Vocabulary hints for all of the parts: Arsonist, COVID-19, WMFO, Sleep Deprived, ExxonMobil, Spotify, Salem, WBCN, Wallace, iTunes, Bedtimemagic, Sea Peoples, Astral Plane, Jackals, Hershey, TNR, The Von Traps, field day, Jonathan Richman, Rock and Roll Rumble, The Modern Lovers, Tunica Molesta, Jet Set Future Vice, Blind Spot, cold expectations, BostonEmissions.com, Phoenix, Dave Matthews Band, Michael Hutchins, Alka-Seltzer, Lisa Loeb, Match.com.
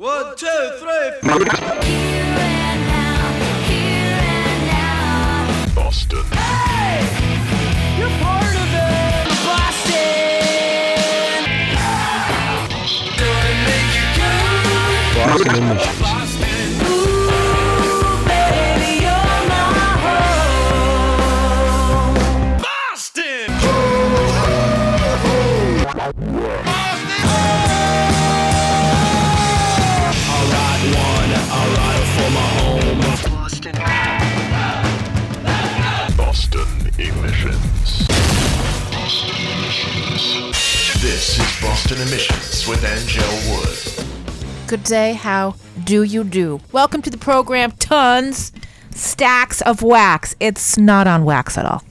One, two, three. Here and now. Boston. Hey! You're part of it. Boston. Ah! Doesn't make you go. Boston Emissions. Ooh, baby, you're my home. Boston. Ho, ho, ho. This is Boston Emissions with Angel Wood. Good day, how do you do? Welcome to the program, tons, stacks of wax. It's not on wax at all.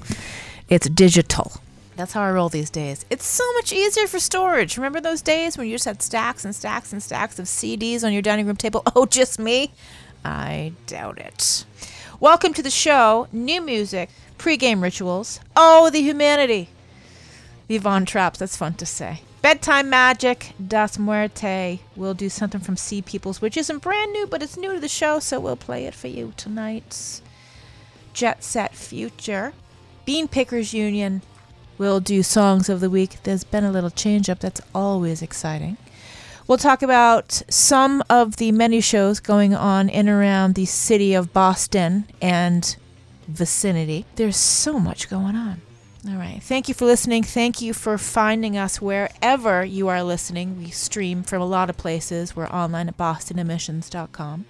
It's digital. That's how I roll these days. It's so much easier for storage. Remember those days when you just had stacks and stacks and stacks of CDs on your dining room table? Oh, just me? I doubt it. Welcome to the show, new music, pregame rituals, Oh, the Humanity, The Von Traps, that's fun to say. Bedtimemagic, Das Muerte. We'll do something from Sea Peoples, which isn't brand new, but it's new to the show, so we'll play it for you. Tonight's Jet Set Future. Bean Pickers Union. We'll do songs of the week. There's been a little change up. That's always exciting. We'll talk about some of the many shows going on in and around the city of Boston and vicinity. There's so much going on. All right. Thank you for listening. Thank you for finding us wherever you are listening. We stream from a lot of places. We're online at bostonemissions.com.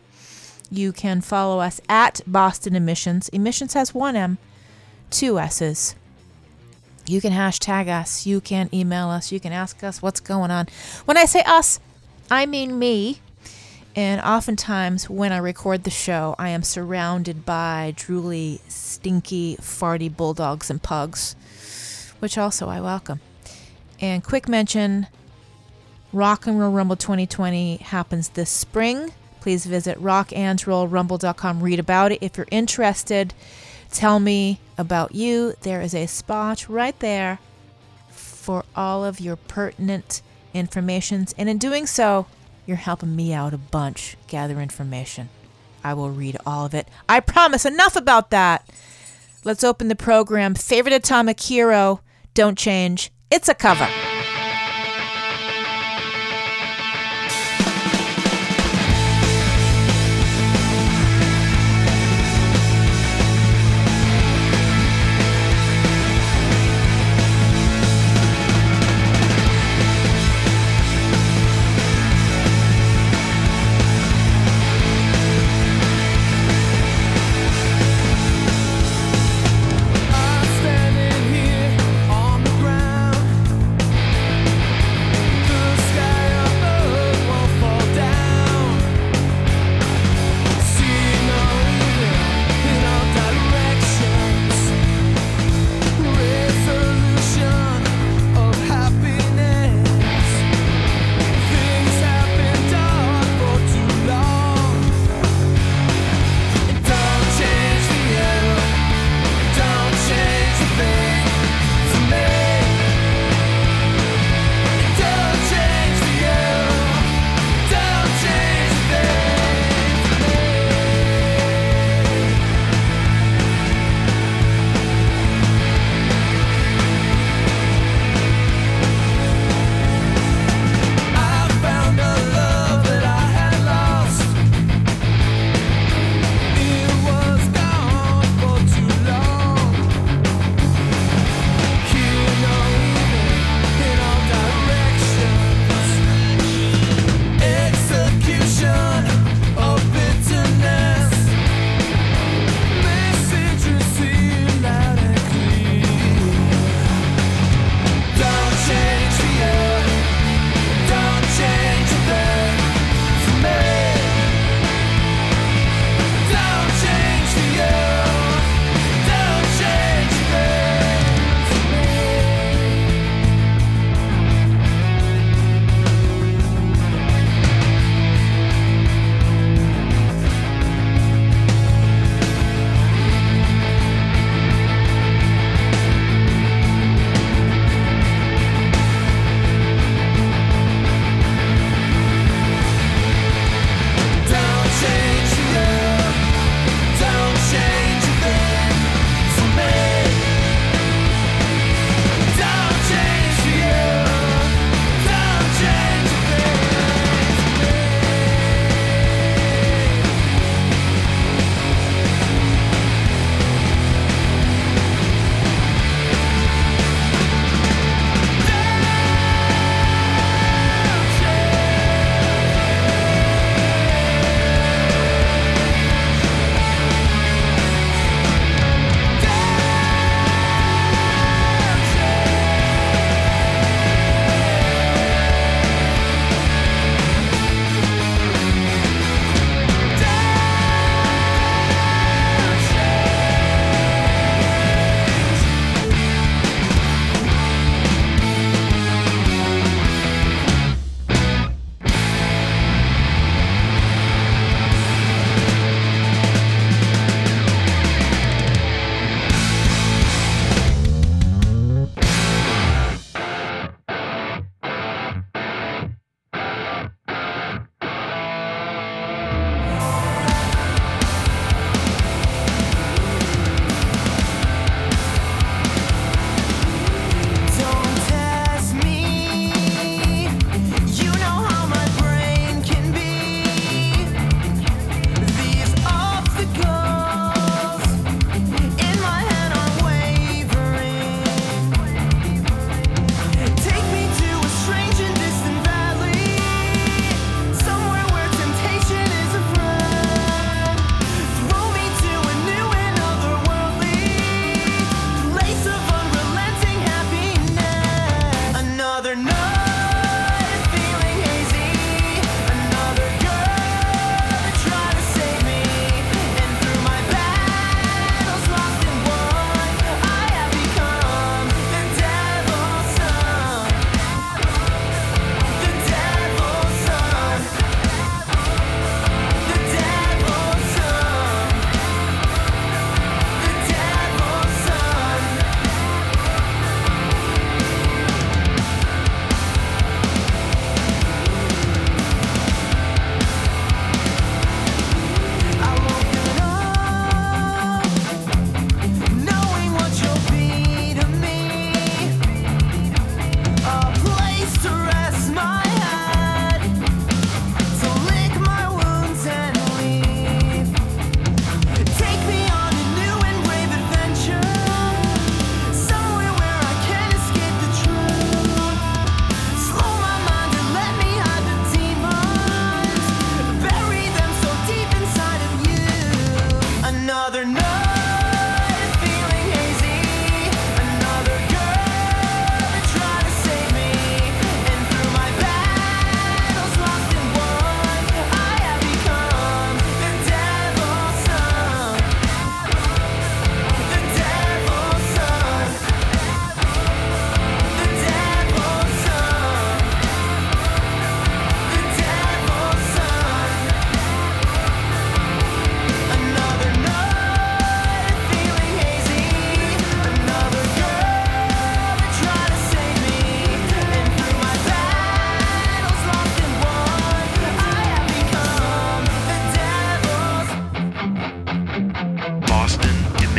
You can follow us at Boston Emissions. Emissions has one M, two S's. You can hashtag us. You can email us. You can ask us what's going on. When I say us, I mean me. And oftentimes when I record the show, I am surrounded by drooly, stinky, farty bulldogs and pugs, which also I welcome. And quick mention, Rock and Roll Rumble 2020 happens this spring. Please visit rockandrollrumble.com. Read about it. If you're interested, tell me about you. There is a spot right there for all of your pertinent informations. And in doing so, you're helping me out a bunch, gather information. I will read all of it. I promise. Enough about that. Let's open the program. Favorite Atomic Hero, Don't Change. It's a cover.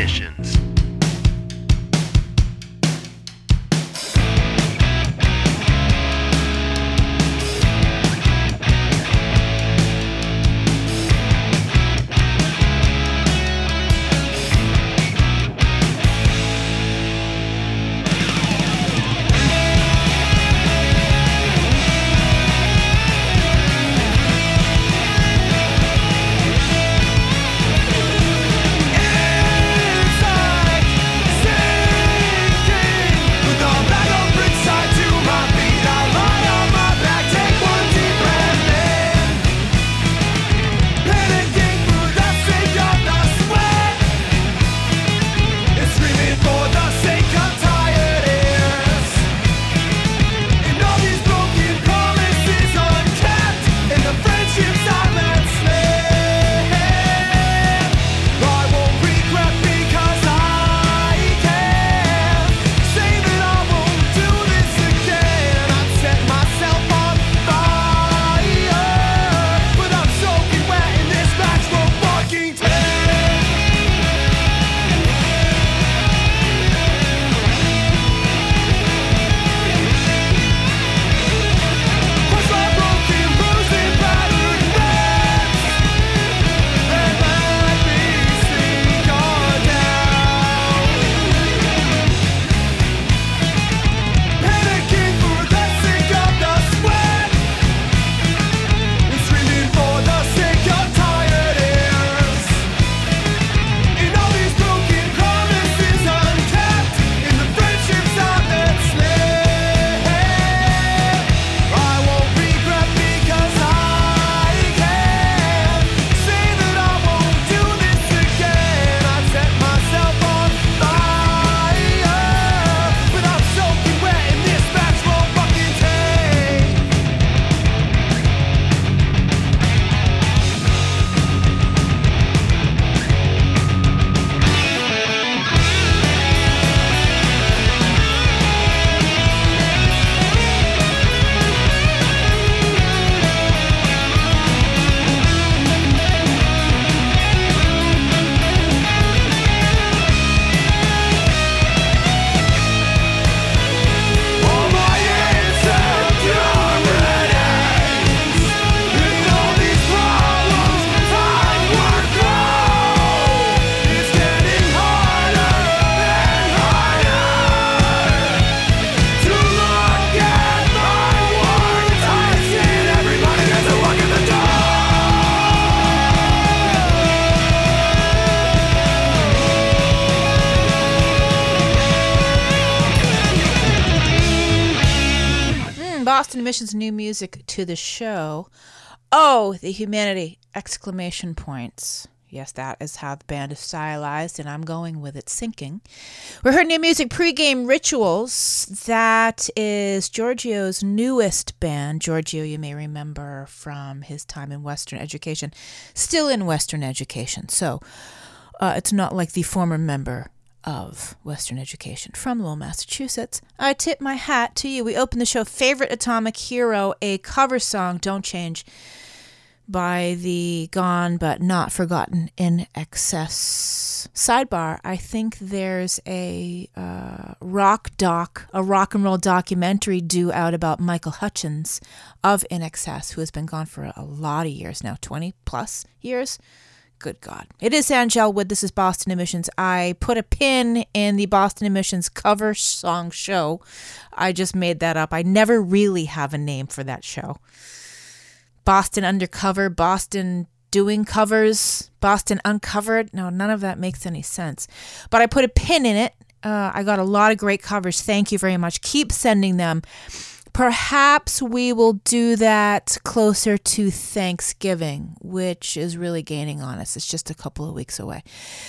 Emissions. Boston Emissions new music to the show. Oh, the Humanity! Exclamation points. Yes, that is how the band is stylized, and I'm going with it sinking. We heard new music, Pregame Rituals. That is Giorgio's newest band. Giorgio, you may remember from his time in Western Education, still in Western Education. So it's not like the former member of Western Education from Lowell, Massachusetts. I tip my hat to you. We open the show Favorite Atomic Hero, a cover song, Don't Change, by the Gone But Not Forgotten INXS. Sidebar, I think there's a rock and roll documentary due out about Michael Hutchins of INXS, who has been gone for a lot of years now, 20 plus years. Good God. It is Angel Wood. This is Boston Emissions. I put a pin in the Boston Emissions cover song show. I just made that up. I never really have a name for that show. Boston Undercover, Boston Doing Covers, Boston Uncovered. No, none of that makes any sense. But I put a pin in it. I got a lot of great covers. Thank you very much. Keep sending them. Perhaps we will do that closer to Thanksgiving, which is really gaining on us. It's just a couple of weeks away.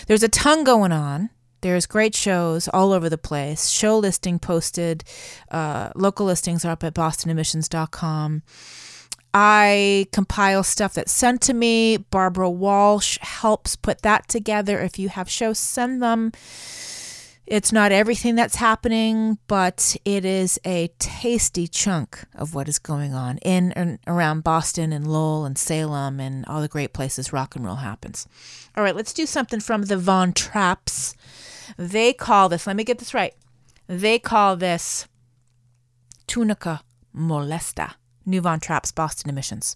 There's a ton going on. There's great shows all over the place. Show listing posted. Local listings are up at bostonemissions.com. I compile stuff that's sent to me. Barbara Walsh helps put that together. If you have shows, send them. It's not everything that's happening, but it is a tasty chunk of what is going on in and around Boston and Lowell and Salem and all the great places rock and roll happens. All right, let's do something from the Von Traps. They call this, let me get this right, they call this Tunica Molesta. New Von Traps, Boston Emissions.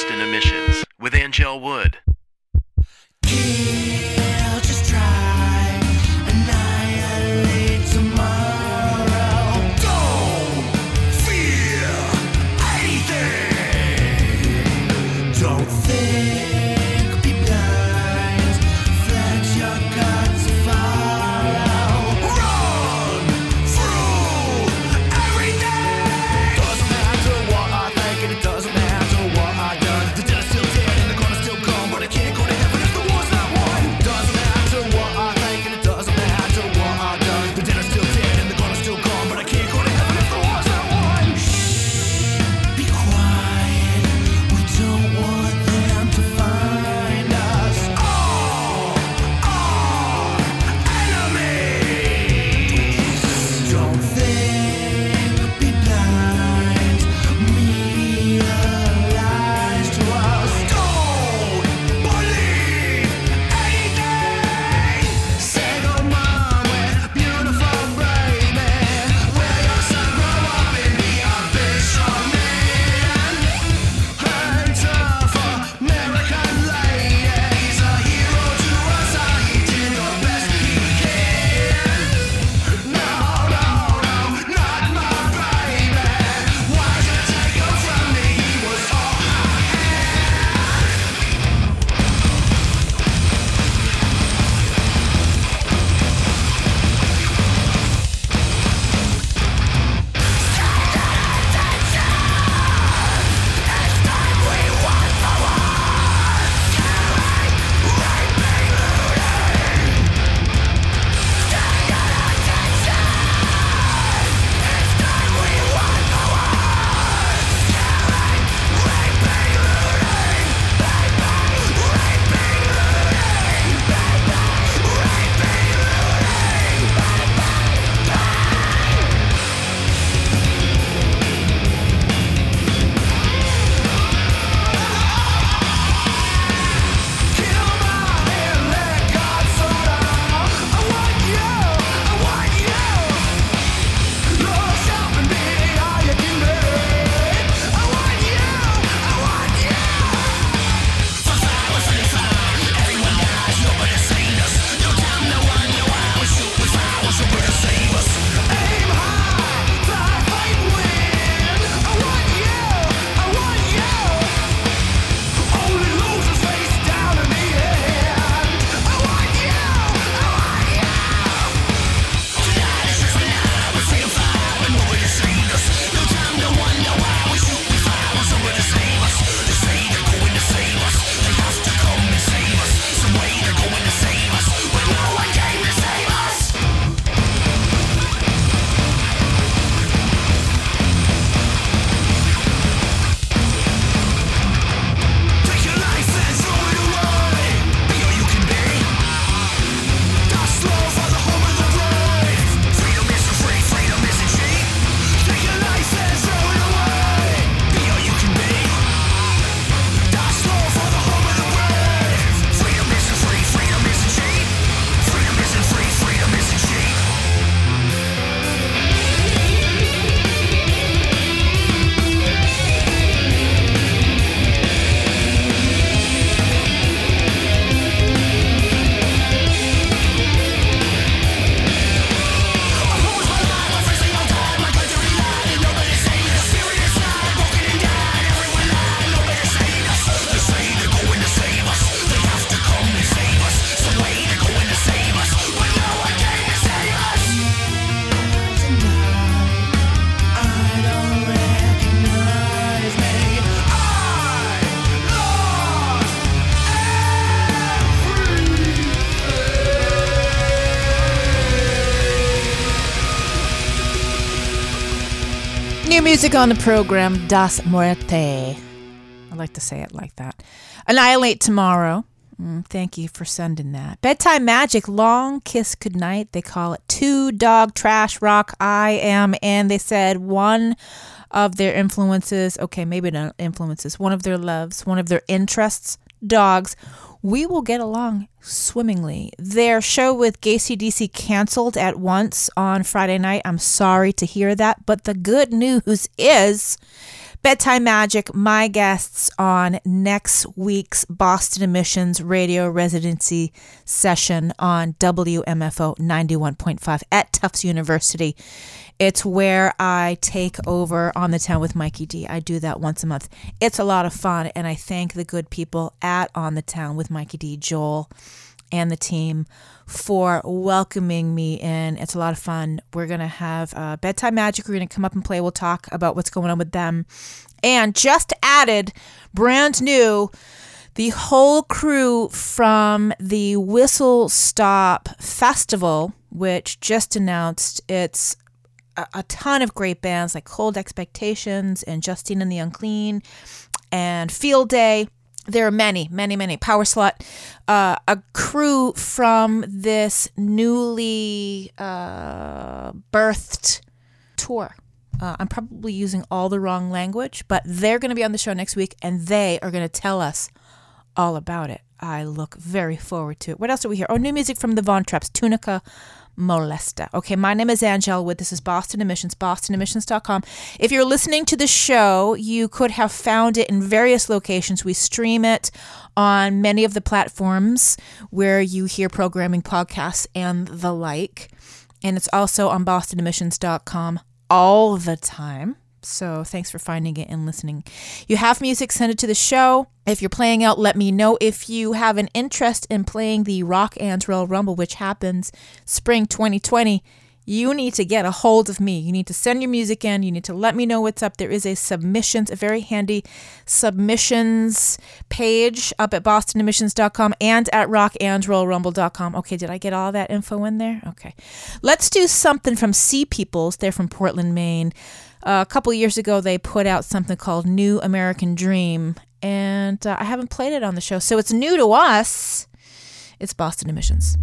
Boston Emissions with Angel Wood. Music on the program, Das Muerte. I like to say it like that. Annihilate Tomorrow. Thank you for sending that. Bedtimemagic, Long Kiss Goodnight. They call it Two Dog Trash Rock. I am, and they said one of their influences, okay, maybe not influences, one of their loves, one of their interests, dogs. We will get along swimmingly. Their show with Gacy DC canceled at once on Friday night. I'm sorry to hear that, but the good news is Bedtime Magic, my guests on next week's Boston Emissions Radio Residency session on WMFO 91.5 at Tufts University. It's where I take over on the town with Mikey D. I do that once a month. It's a lot of fun, and I thank the good people at On the Town with Mikey D, Joel, and the team for welcoming me in. It's a lot of fun. We're going to have Bedtime Magic. We're going to come up and play. We'll talk about what's going on with them. And just added, brand new, the whole crew from the Whistle Stop Festival, which just announced it's a ton of great bands like Cold Expectations and Justine and the Unclean and Field Day. There are many, many, many. Power Slot, a crew from this newly birthed tour. I'm probably using all the wrong language, but they're going to be on the show next week, and they are going to tell us all about it. I look very forward to it. What else do we hear? Oh, new music from the Von Traps, Tunica Molesta. Okay, my name is Angel Wood. This is Boston Emissions, bostonemissions.com. If you're listening to the show, you could have found it in various locations. We stream it on many of the platforms where you hear programming, podcasts, and the like. And it's also on bostonemissions.com all the time. So thanks for finding it and listening. You have music, send it to the show. If you're playing out, let me know. If you have an interest in playing the Rock and Roll Rumble, which happens spring 2020, you need to get a hold of me. You need to send your music in. You need to let me know what's up. There is a very handy submissions page up at bostonemissions.com and at rockandrollrumble.com. Okay, did I get all that info in there? Okay. Let's do something from Sea Peoples. They're from Portland, Maine. A couple years ago, they put out something called New American Dream, and I haven't played it on the show, so it's new to us. It's Boston Emissions.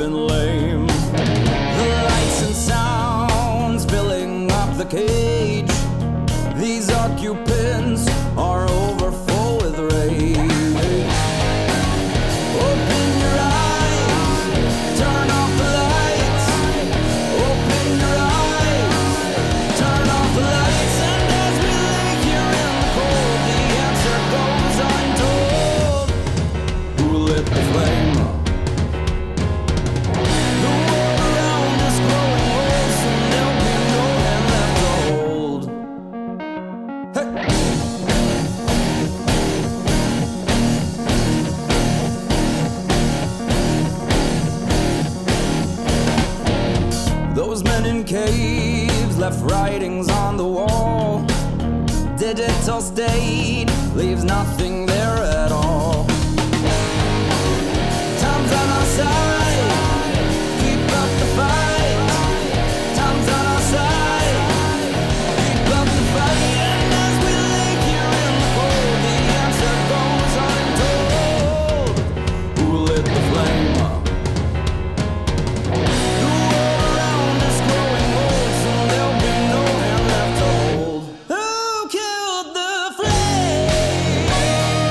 Lame. The lights and sounds fill cage. These occupants are overfull with rage. Open your eyes, turn off the lights. Open your eyes, turn off the lights. And as we lay here in the cold, the answer goes untold. Who lit the flame? The world around us growing worse, and there'll be no man left to hold. Hey. Those men in caves left writings on the wall. Digital state leaves nothing there at all. Time's on our side. Who killed the flame?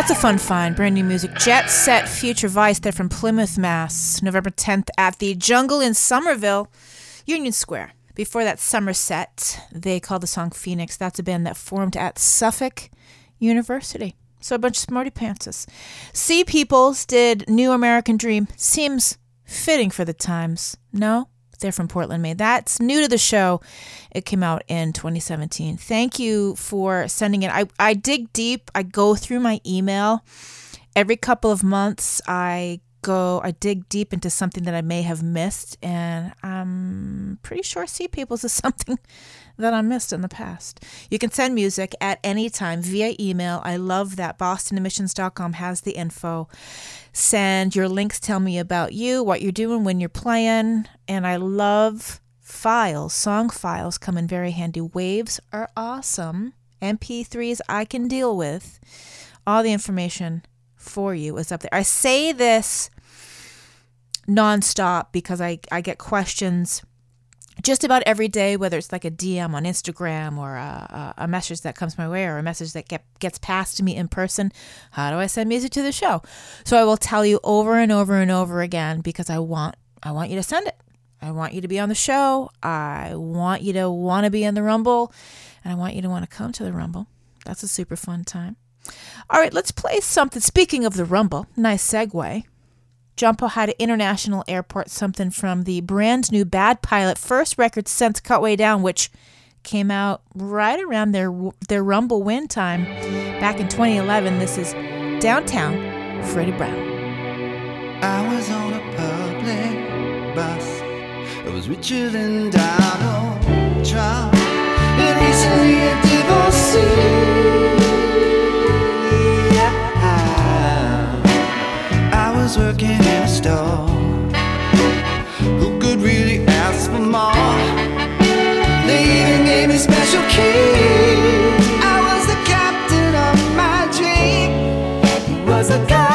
that's a fun find. Brand new music. Jet Set Future Vice. They're from Plymouth, Mass. November 10th at the Jungle in Somerville, Union Square. Before that, Somerset. They called the song Phoenix. That's a band that formed at Suffolk University. So a bunch of smarty pantses. Sea Peoples did New American Dream. Seems fitting for the times. No? They're from Portland, Maine. That's new to the show. It came out in 2017. Thank you for sending it. I dig deep. I go through my email. Every couple of months, I dig deep into something that I may have missed. And I'm pretty sure Sea Peoples is something that I missed in the past. You can send music at any time via email. I love that. BostonEmissions.com has the info. Send your links. Tell me about you, what you're doing, when you're playing. And I love files. Song files come in very handy. Waves are awesome. MP3s I can deal with. All the information for you is up there. I say this nonstop because I get questions just about every day, whether it's like a DM on Instagram or a message that comes my way or a message that gets passed to me in person. How do I send music to the show? So I will tell you over and over and over again because I want you to send it. I want you to be on the show. I want you to want to be in the Rumble, and I want you to want to come to the Rumble. That's a super fun time. All right, let's play something. Speaking of the Rumble, nice segue. Jumpo had an International Airport, something from the brand new Bad Pilot, first record since Cut Way Down, which came out right around their Rumble win time back in 2011. This is Downtown Freddie Brown. I was on a public bus. It was Richard and Donald Trump, and recently a divorcee. I was working in a store. Who could really ask for more? They even gave me special keys. I was the captain of my dream. He was the captain.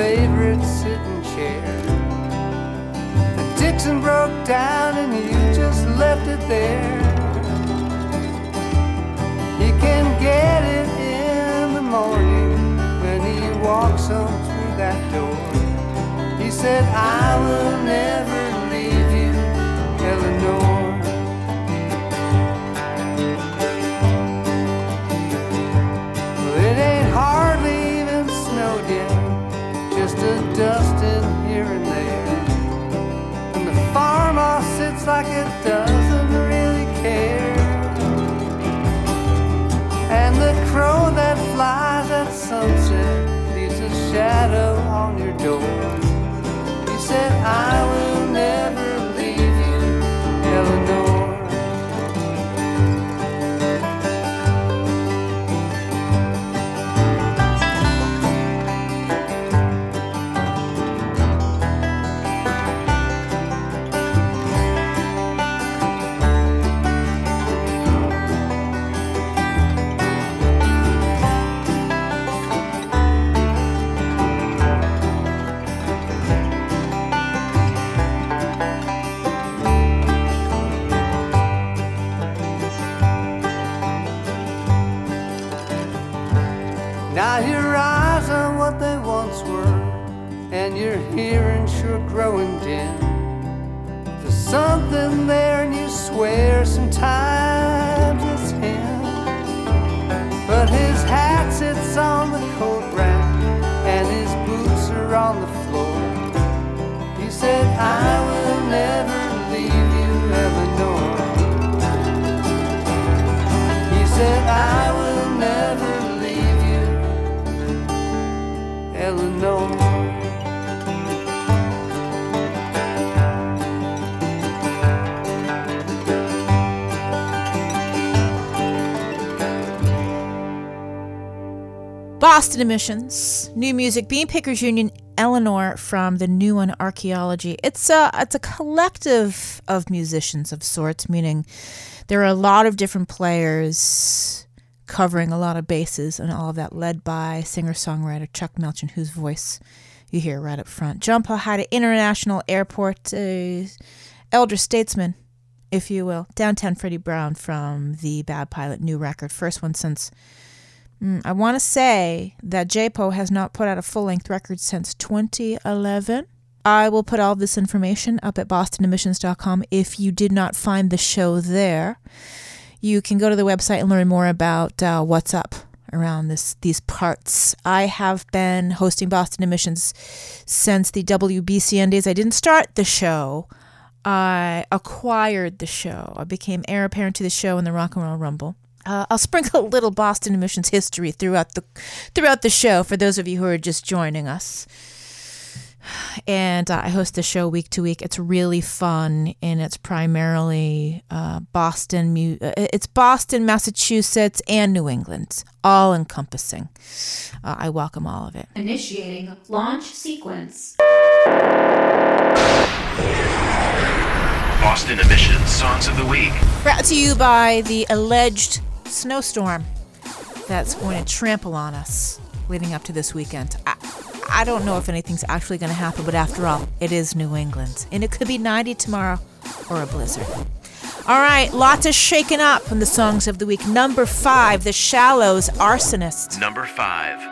favorite sitting chair. The Dixon broke down and you just left it there. You can get it in the morning when he walks on through that door. He said, I will never leave you, Eleanor. The dust in here and there, and the farmhouse sits like it doesn't really care. And the crow that flies at sunset leaves a shadow on your door. You said, I will never leave you, Eleanor. Growing dim, there's something there, and you swear sometimes it's him. But his hat sits on the coat rack, and his boots are on the floor. He said, I will never leave you, Eleanor. He said, I will never leave you, Eleanor. Boston Emissions, new music, Bean Pickers Union, Eleanor from the New One Archaeology. It's a collective of musicians of sorts, meaning there are a lot of different players covering a lot of bases and all of that, led by singer-songwriter Chuck Melchin, whose voice you hear right up front. Jump high to International Airport, elder statesman, if you will, Downtown Freddie Brown from the Bad Pilot new record, first one since... I want to say that JPO has not put out a full-length record since 2011. I will put all this information up at bostonemissions.com. If you did not find the show there, you can go to the website and learn more about what's up around these parts. I have been hosting Boston Emissions since the WBCN days. I didn't start the show. I acquired the show. I became heir apparent to the show in the Rock and Roll Rumble. I'll sprinkle a little Boston Emissions history throughout the show for those of you who are just joining us. And I host the show week to week. It's really fun, and it's primarily Boston. It's Boston, Massachusetts, and New England, all encompassing. I welcome all of it. Initiating launch sequence. Boston Emissions Songs of the Week. Brought to you by the alleged snowstorm that's going to trample on us leading up to this weekend. I don't know if anything's actually going to happen, but after all, it is New England. And it could be 90 tomorrow or a blizzard. All right, lots of shaking up in the Songs of the Week. Number 5, The Shallows, Arsonist. Number 5.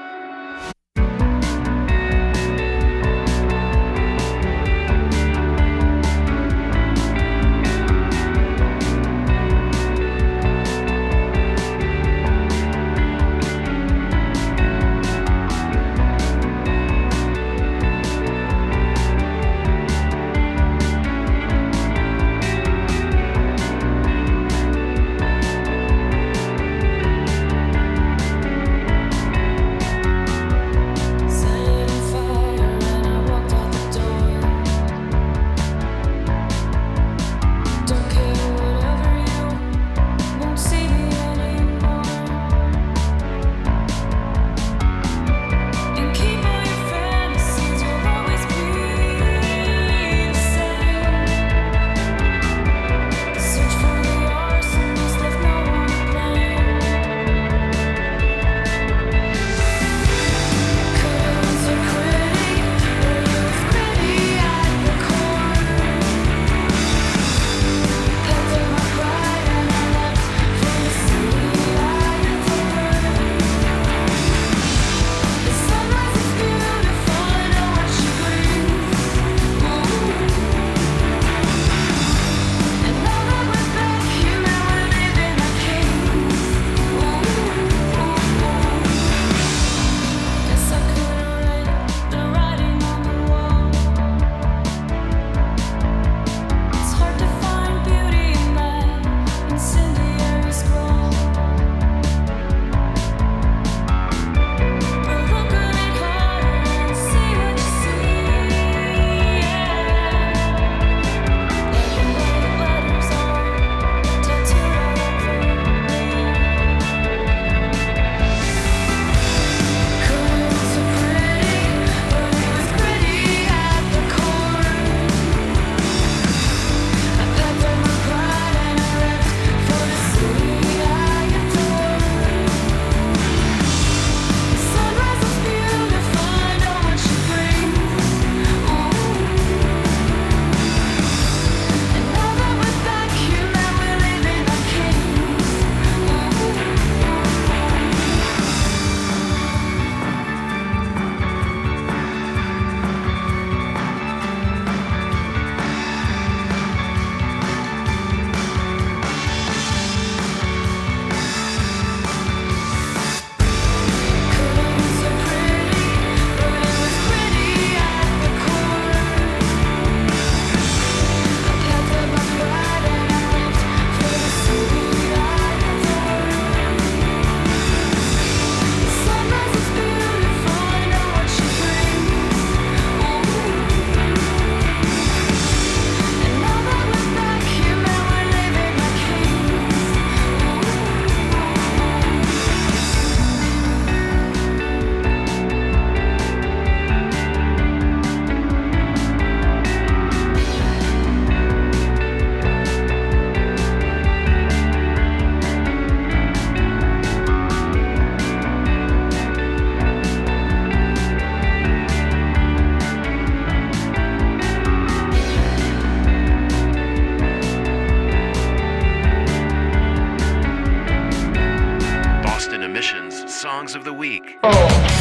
songs of the week. Oh.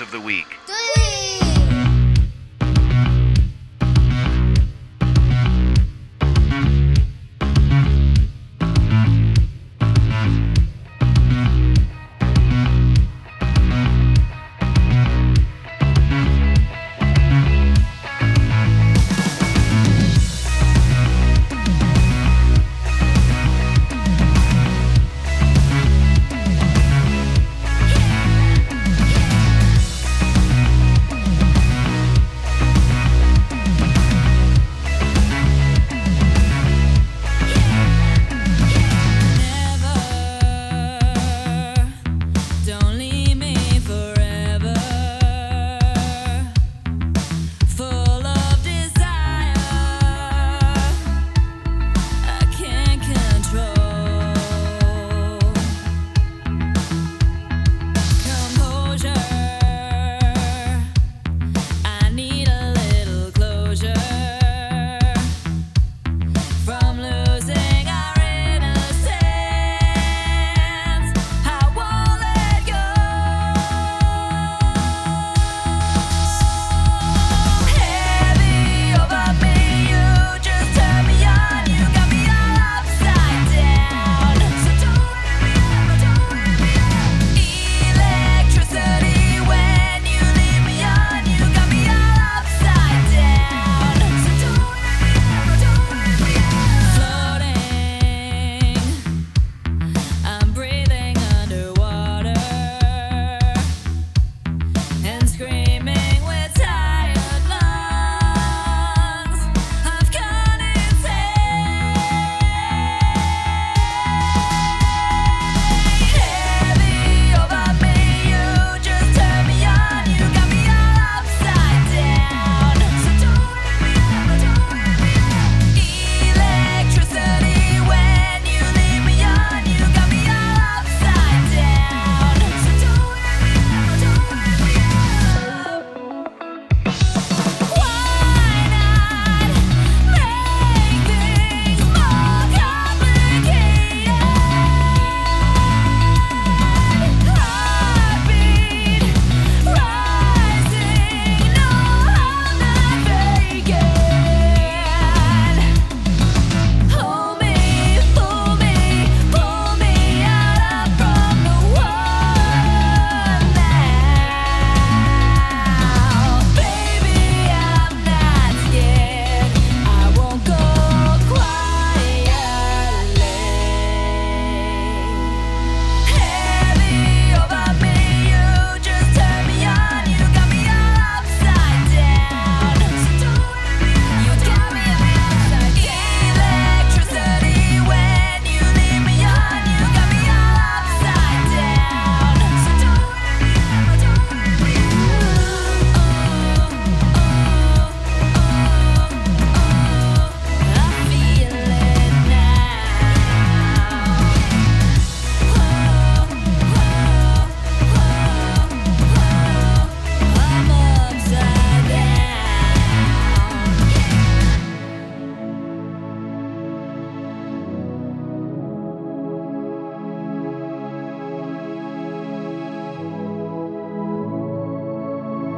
Of the week.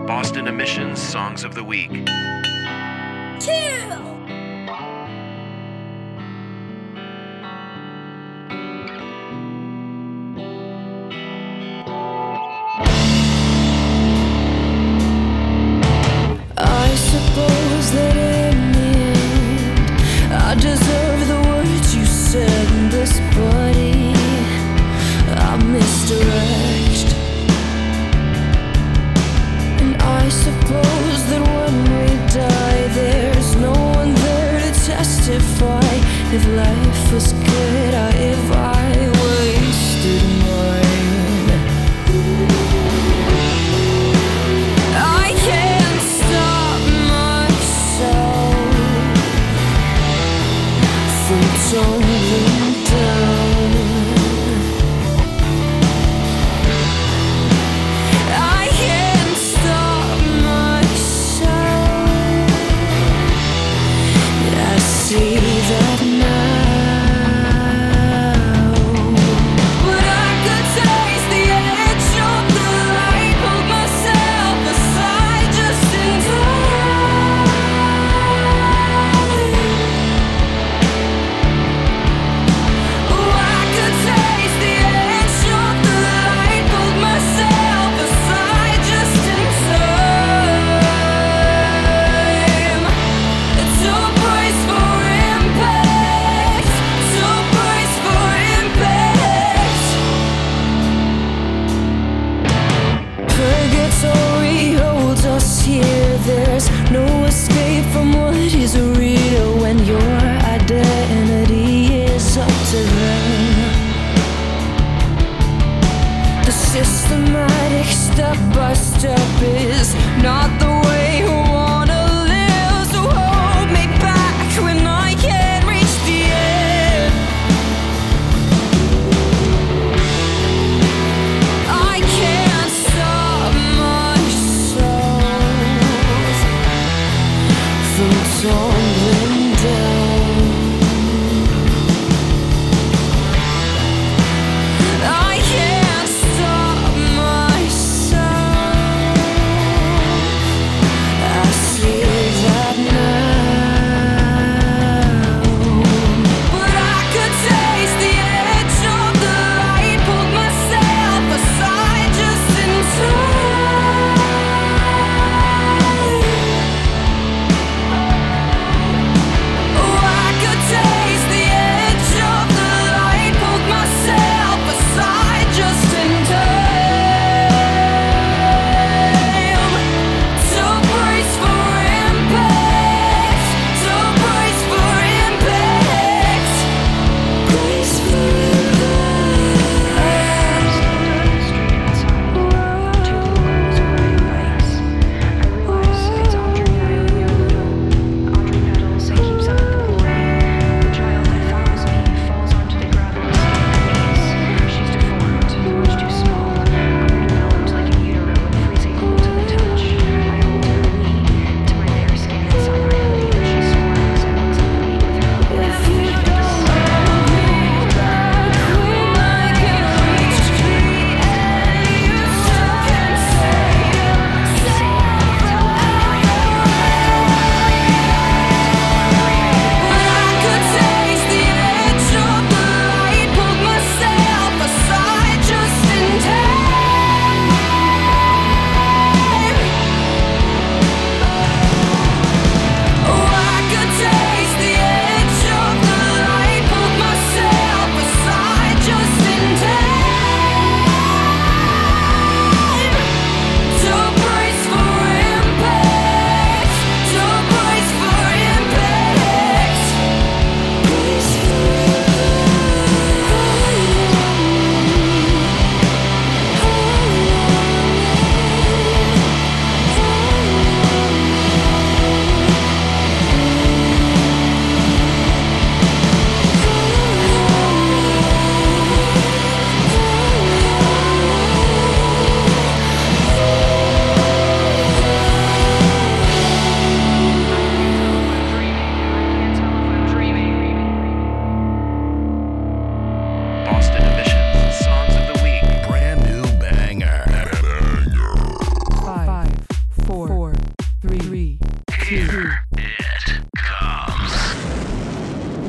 Boston Emissions Songs of the Week. Two!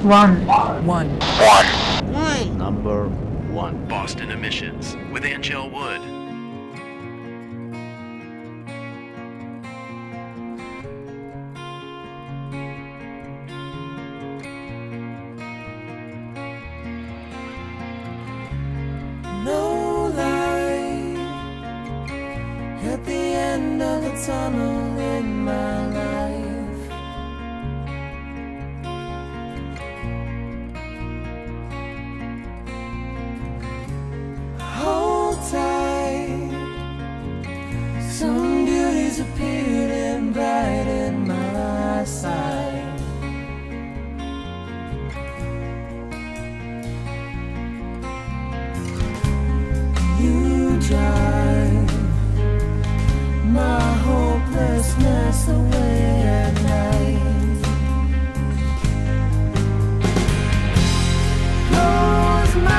One. Number one. Boston Emissions with Angel Wood. No light at the end of the tunnel in my life. Some beauties appeared and brightened my sight. You drive my hopelessness away at night. Close my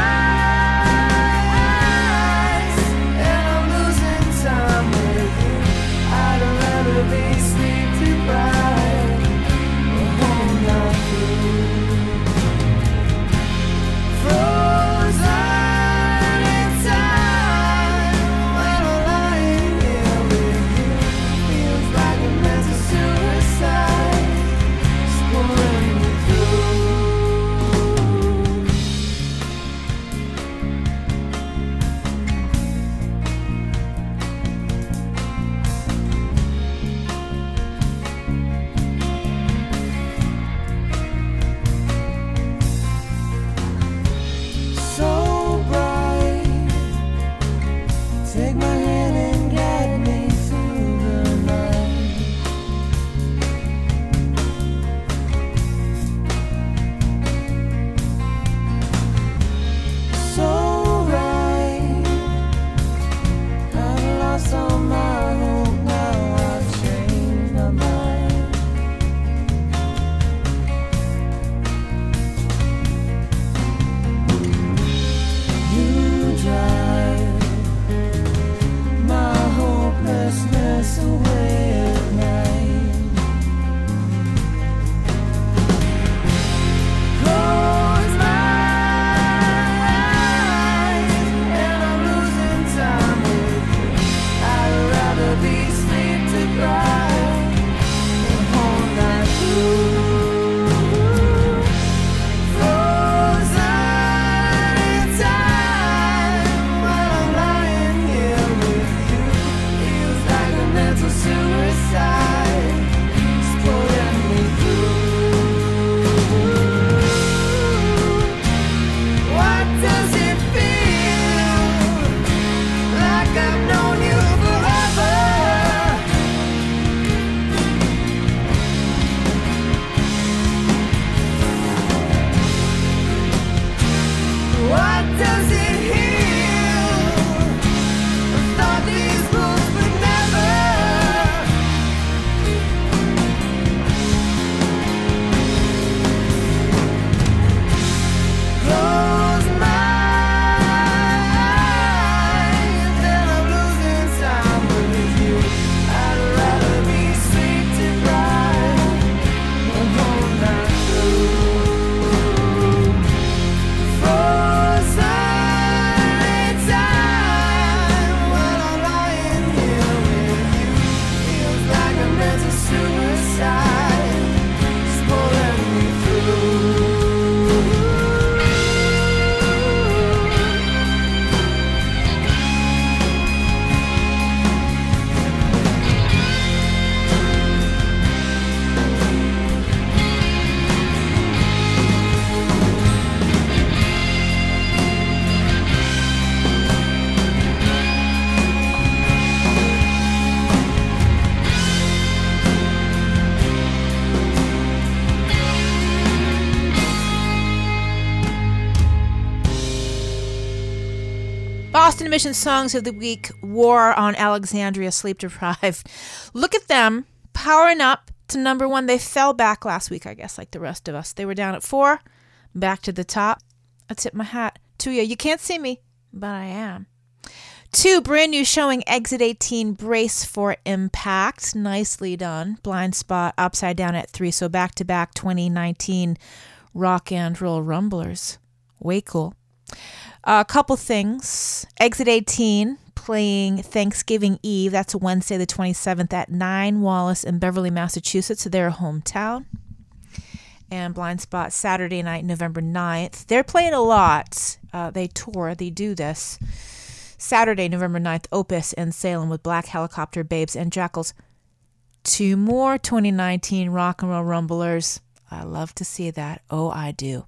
Mission songs of the week wore on Alexandria Sleep Deprived. Look at them powering up to number one. They fell back last week, I guess, like the rest of us. They were down at 4, back to the top. I tip my hat to you. You can't see me, but I am. 2, brand new showing, Exit 18, Brace for Impact. Nicely done. Blind Spot, Upside Down at 3. So back to back 2019 Rock and Roll Rumblers. Way cool. A couple things. Exit 18 playing Thanksgiving Eve. That's Wednesday the 27th at 9 Wallace in Beverly, Massachusetts, their hometown. And Blind Spot Saturday night, November 9th. They're playing a lot. They tour. They do this. Saturday, November 9th, Opus in Salem with Black Helicopter, Babes, and Jackals. Two more 2019 Rock and Roll Rumblers. I love to see that. Oh, I do.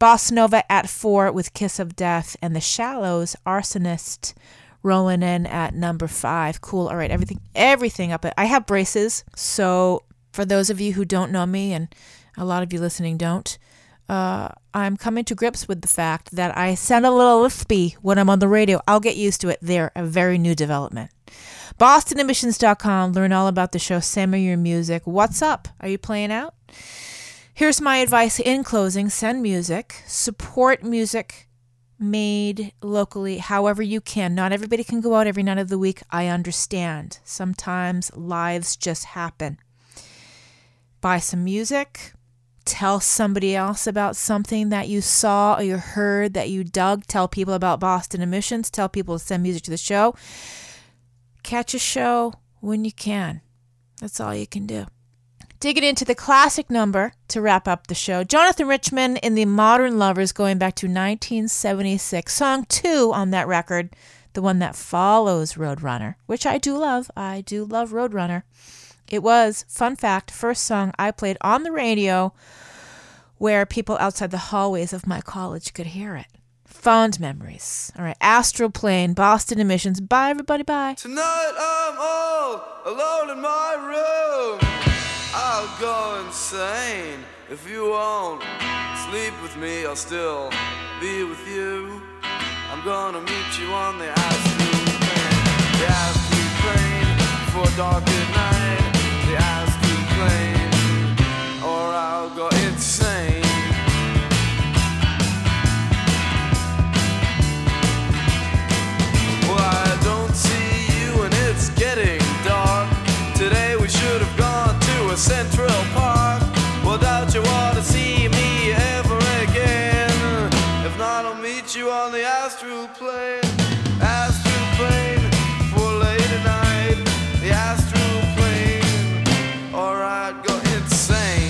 Bossa Nova at 4 with Kiss of Death, and The Shallows, Arsonist, rolling in at number 5. Cool. All right, everything up. I have braces, so for those of you who don't know me, and a lot of you listening don't, I'm coming to grips with the fact that I sound a little lispy when I'm on the radio. I'll get used to it. They're a very new development. BostonEmissions.com. Learn all about the show. Send me your music. What's up? Are you playing out? Here's my advice in closing. Send music. Support music made locally however you can. Not everybody can go out every night of the week. I understand. Sometimes lives just happen. Buy some music. Tell somebody else about something that you saw or you heard that you dug. Tell people about Boston Emissions. Tell people to send music to the show. Catch a show when you can. That's all you can do. Digging into the classic number to wrap up the show. Jonathan Richman in The Modern Lovers, going back to 1976. Song 2 on that record, the one that follows Roadrunner, which I do love. I do love Roadrunner. It was, fun fact, first song I played on the radio where people outside the hallways of my college could hear it. Fond memories. All right, Astral Plane, Boston Emissions. Bye, everybody, bye. Tonight I'm all alone in my room. I'll go insane if you won't sleep with me. I'll still be with you. I'm gonna meet you on the Astral Plane. The Astral Plane for dark at night. The Astral Plane, or I'll go insane. Well, I don't see you and it's getting dark. Today we should have gone to a Central Park. Well, doubt you want to see me ever again. If not, I'll meet you on the Astral Plane. Astral Plane for late at night. The Astral Plane, or I'd go insane.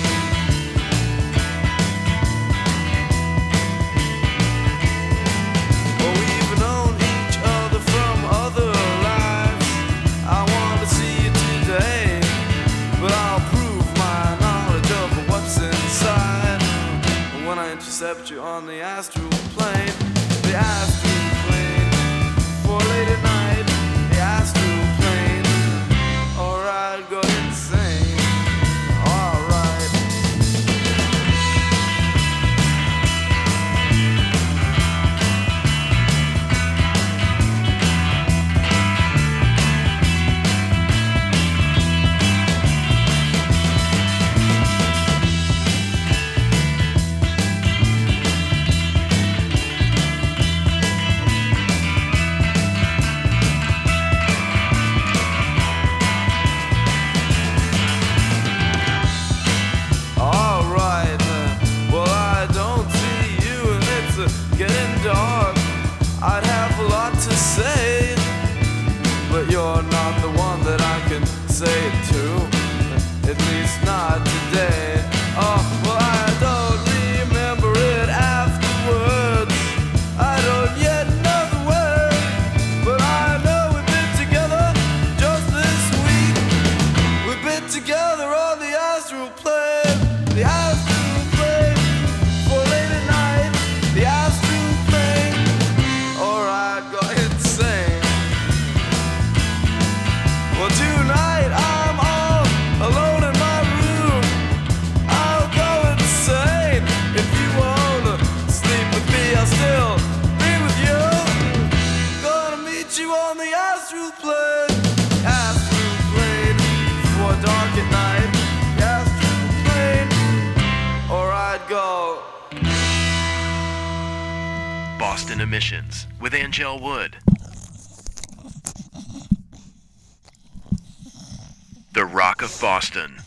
Well, we've known each other from other lives. I want to see you today, but I'll prove my knowledge of what's inside when I intercept you on the Astral Plane. The Astral Plane for late at night. The Astral Plane, or I'd go insane. All right. All right. Well, I don't see you and it's getting dark. I'd have a lot to say, but you're not the one that I can say it to. At least not today. Oh, well, I don't remember it afterwards. I don't yet know the word, but I know we've been together just this week. We've been together on the Astral Plane. The Astral Plane for late at night. The Astral Plane, or I'd go insane. Well, tonight I'm all alone in my room. I'll go insane if you wanna sleep with me. I'll still be with you. Gonna meet you on the Astral Plane. Astral Plane for dark at night. The Astral Plane, or I'd go. Boston Emissions with Angel Wood. The Rock of Boston.